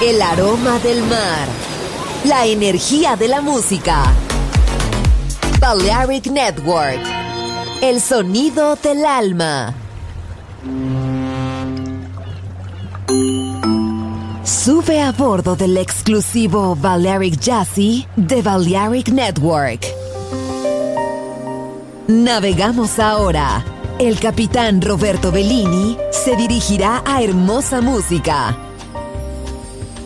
el aroma del mar, la energía de la música. Balearic Network, el sonido del alma. Sube a bordo del exclusivo Balearic Jazzy de Balearic Network. Navegamos ahora. El capitán Roberto Bellini se dirigirá a hermosa música.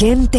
Gente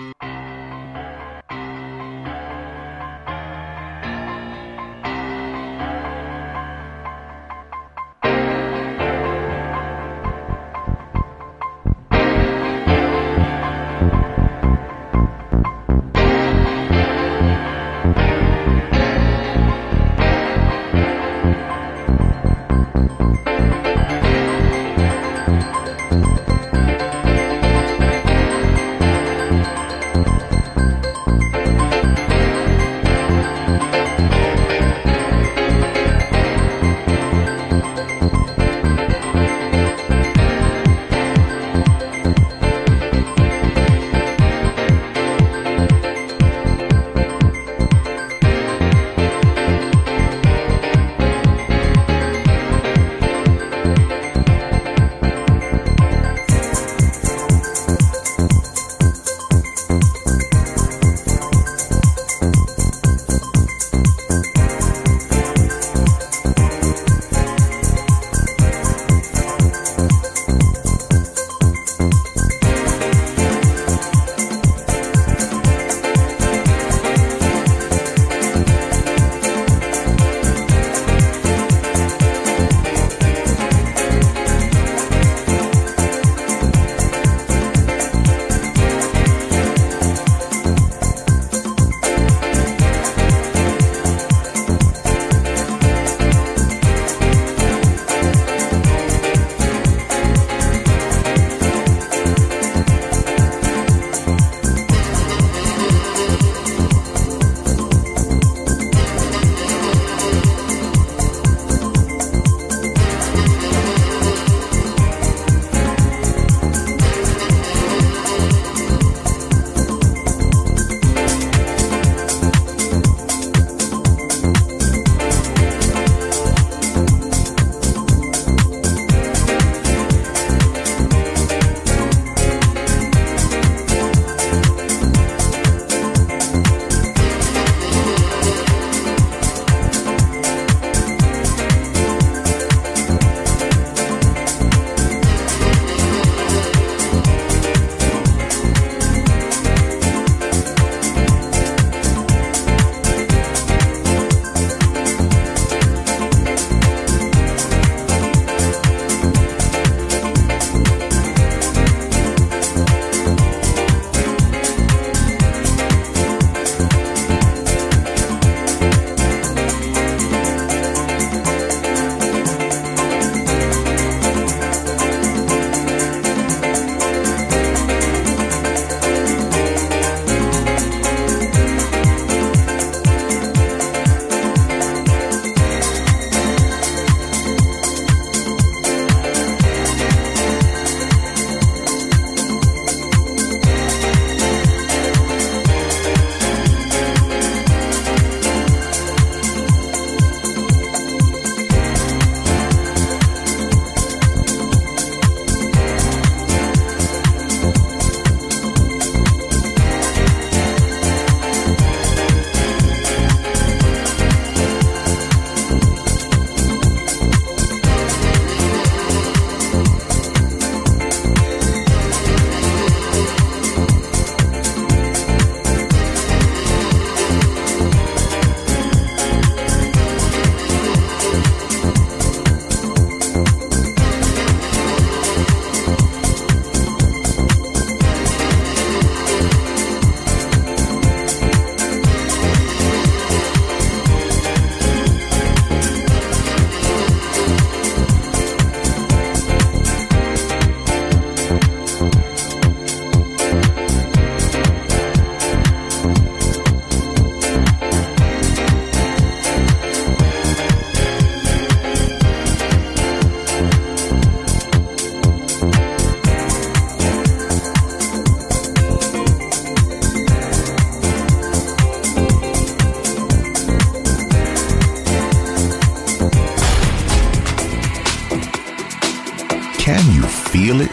feel it?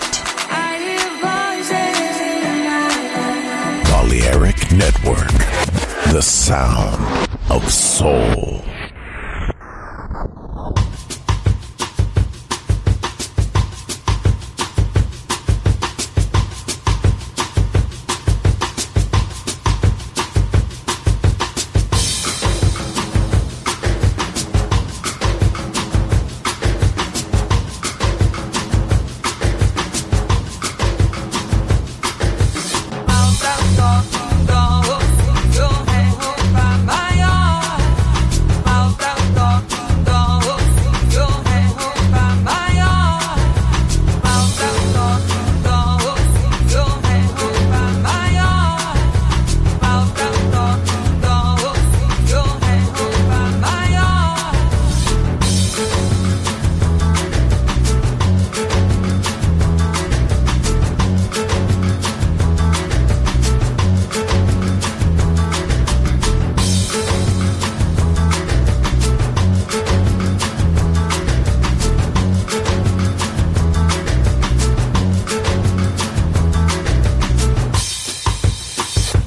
Balearic Network, the sound of soul.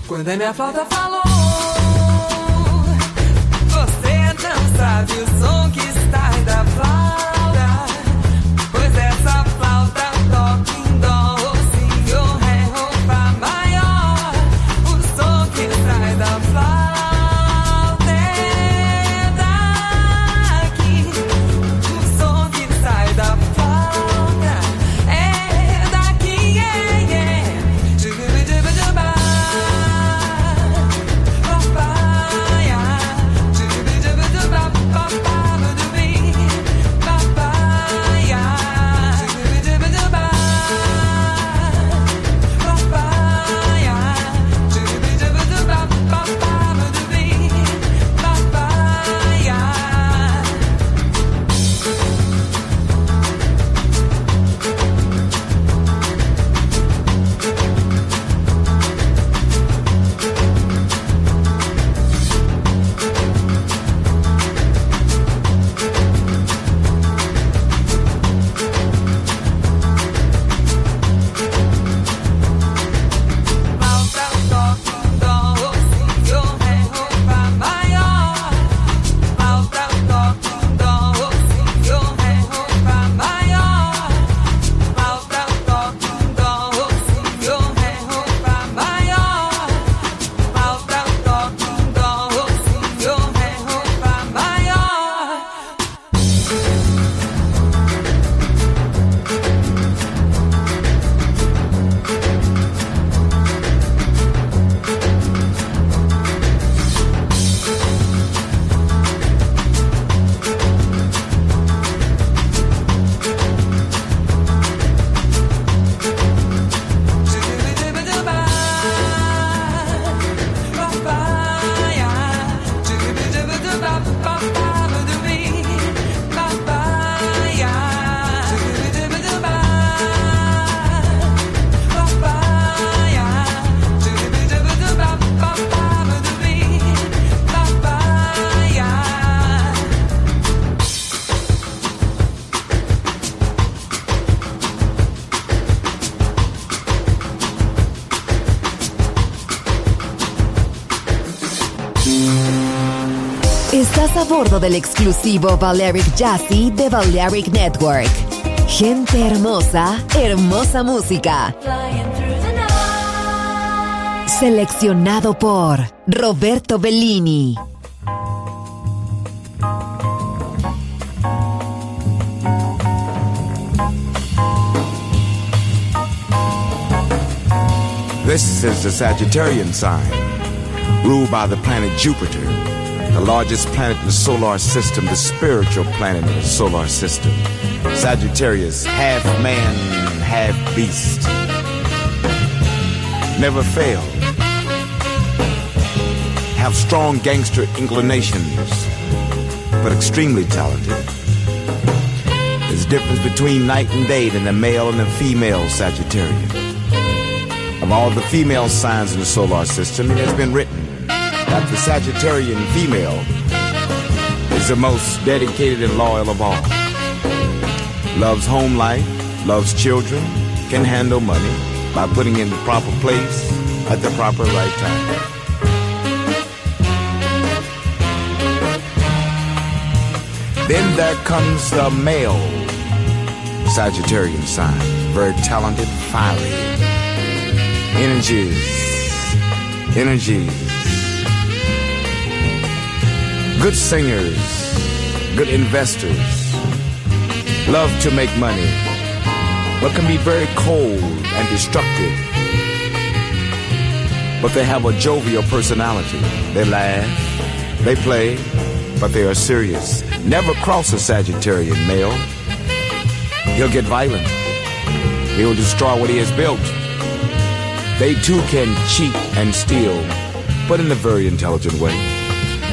Quando a minha flauta falou, você não sabe o som que está da flauta, pois essa flauta toca em dó, si ou ré ou fá maior. O som que sai da flauta é daqui, o som que sai da flauta é daqui, Estás a bordo del exclusivo Balearic Jazzy de Balearic Network. Gente hermosa, hermosa música. Seleccionado por Roberto Bellini. This is the Sagittarian sign, ruled by the planet Jupiter, the largest planet in the solar system, the spiritual planet in the solar system. Sagittarius, half man, half beast. Never fail. Have strong gangster inclinations, but extremely talented. There's a difference between night and day than the male and the female Sagittarian. Of all the female signs in the solar system, it has been written that the Sagittarian female is the most dedicated and loyal of all. Loves home life, loves children, can handle money by putting it in the proper place at the proper right time. Then there comes the male Sagittarian sign. Very talented, fiery. Energies. Good singers. Good investors. Love to make money. But can be very cold and destructive. But they have a jovial personality. They laugh. They play. But they are serious. Never cross a Sagittarian male. He'll get violent. He'll destroy what he has built. They too can cheat and steal, but in a very intelligent way.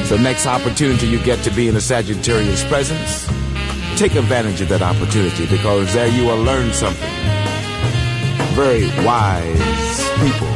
So next opportunity you get to be in a Sagittarian's presence, take advantage of that opportunity, because there you will learn something. Very wise people.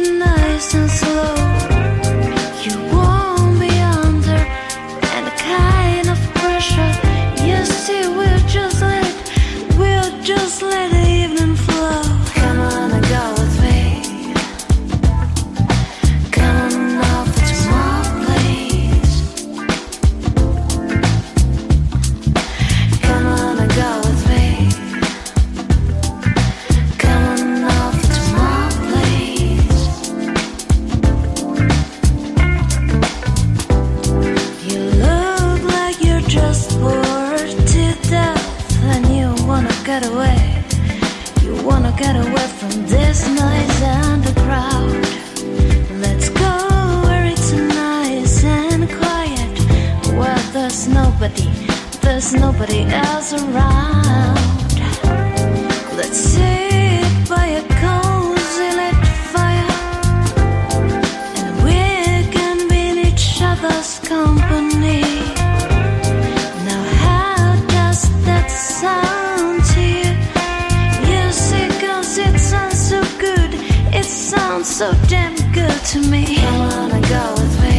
Nice and slow. nobody, there's nobody else around. Let's sit by a cozy lit fire, and we can be in each other's company. Now how does that sound to you? Music, 'cause it sounds so good, it sounds so damn good to me. Come on, go with me.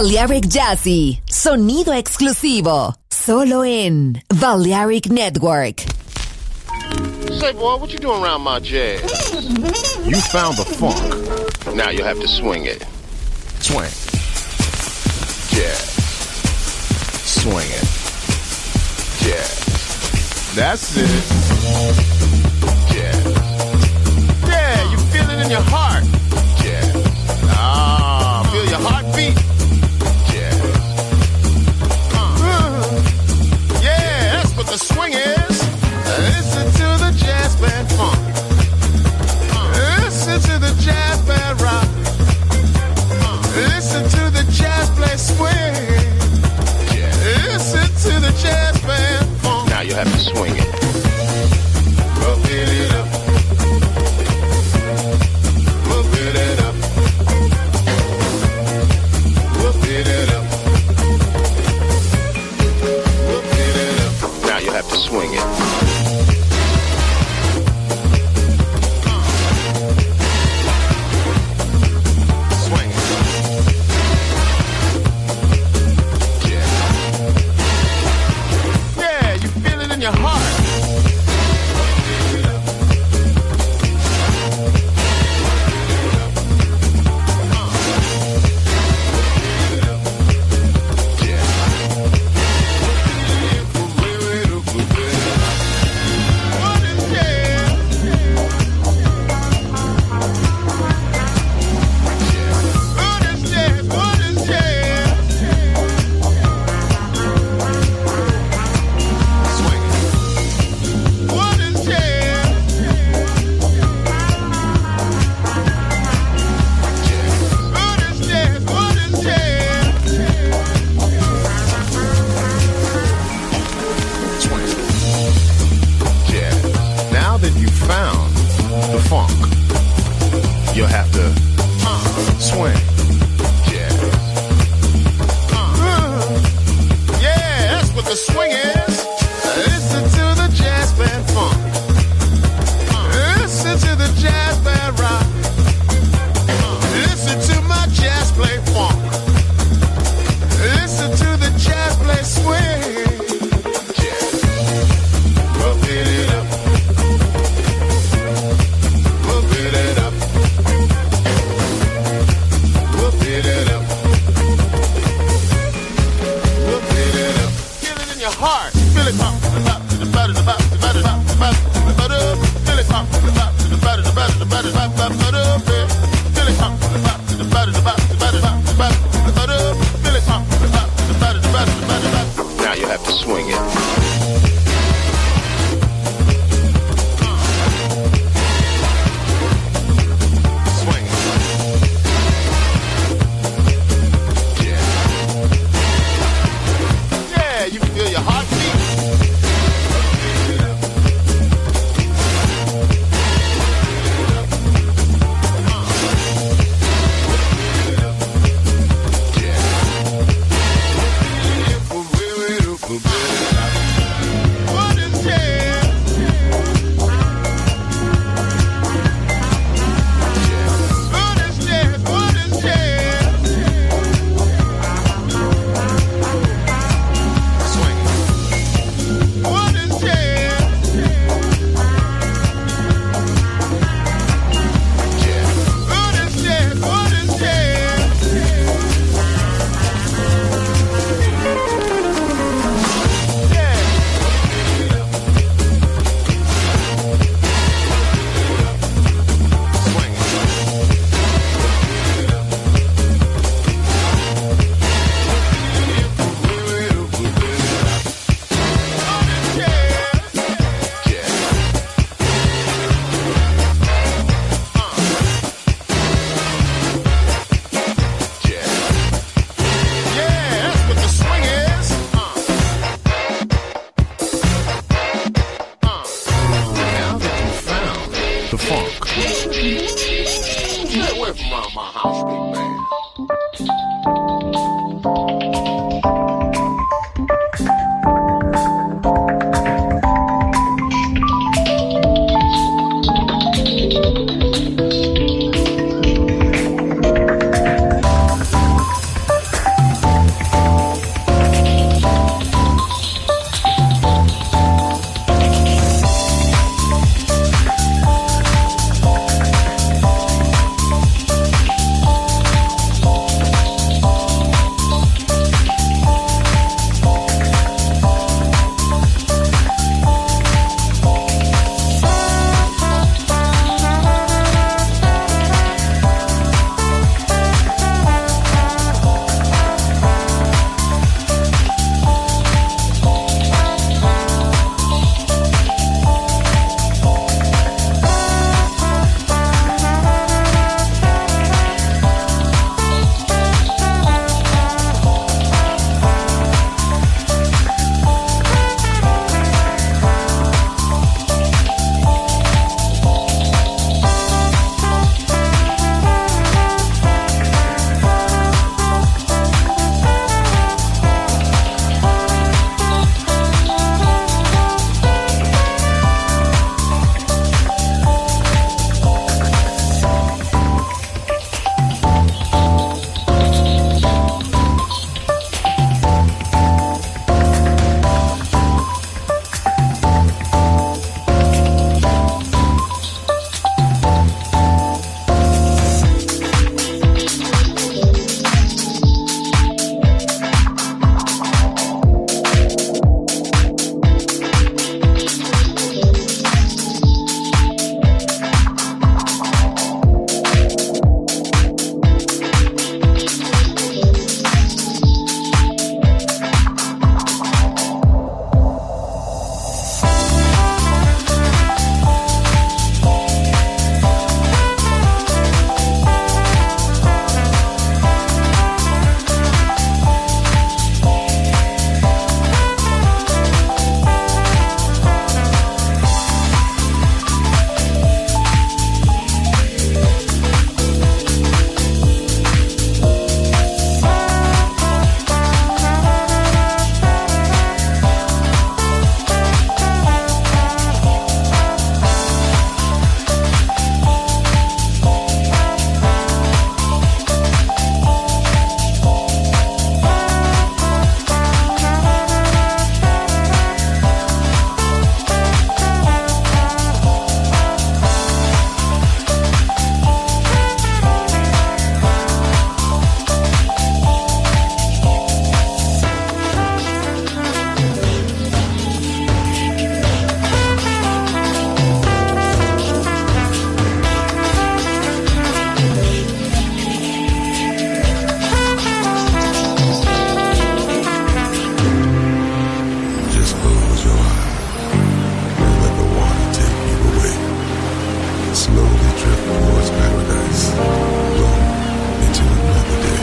Balearic Jazzy, sonido exclusivo, solo in Balearic Network. Say, boy, what you doing around my jazz? You found the funk. Now you have to swing it. Swing. Jazz. Swing it. Jazz. That's it. Jazz. Yeah, you feel it in your heart. Jazz. Ah, feel your heartbeat. Jazz. Yeah, that's what the swing is. Listen to the jazz band funk. Listen to the jazz band rock. Listen to the jazz band swing. Listen to the jazz band funk. Now you have to swing it. Move it up. Move it up. Move it up. Move it up. Now you have to swing it.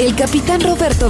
El capitán Roberto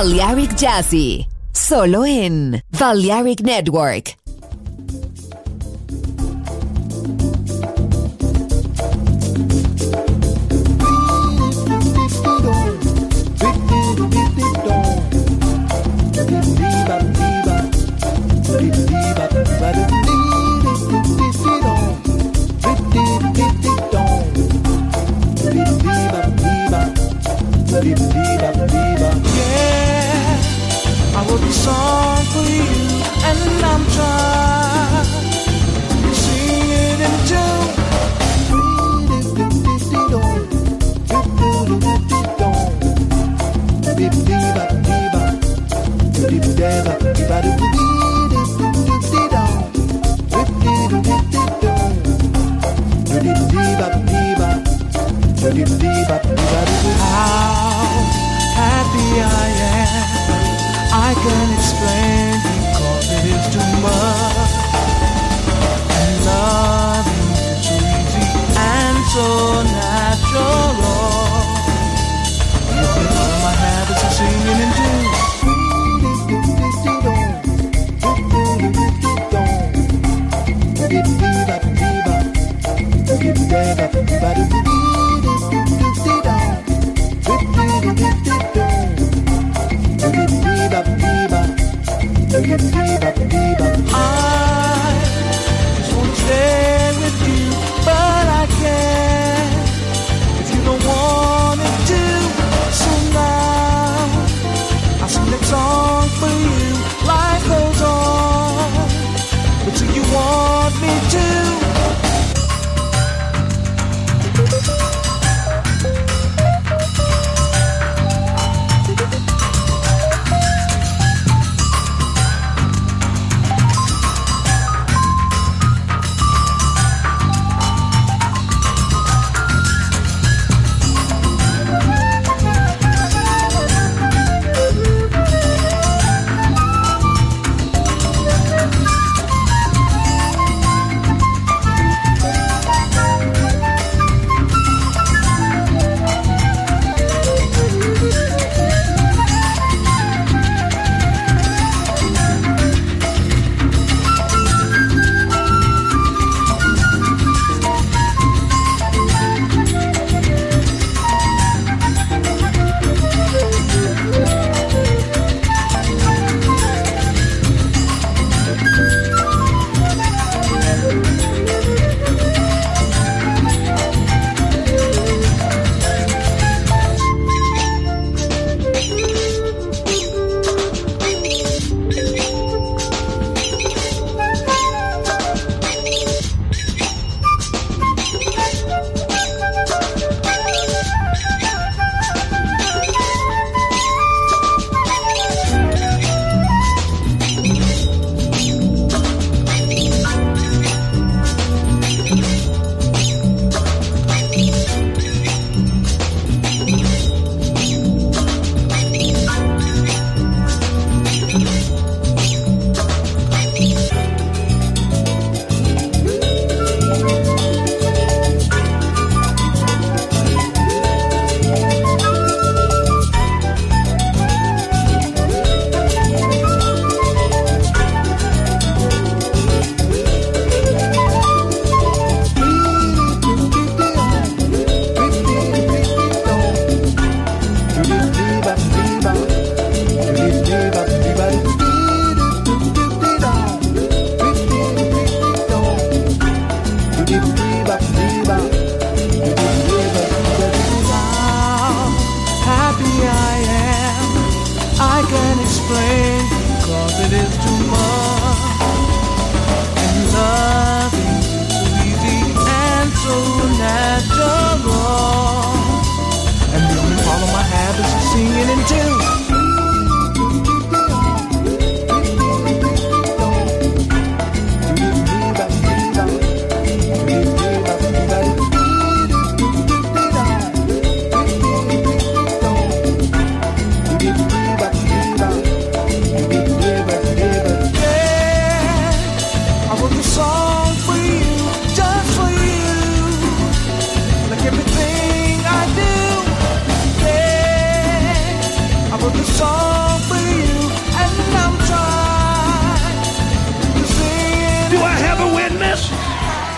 Balearic Jazzy, solo in Balearic Network. Song for you, and I'm trying to sing it in tune. How happy I am, I can't explain, because it is too much. And loving is so easy and so natural. You think all my habits are singing in tune. I just want to stay with you, but I can't if you don't want me to. So now I sing that song for you. Life goes on, but do you want me to? Singing in tune.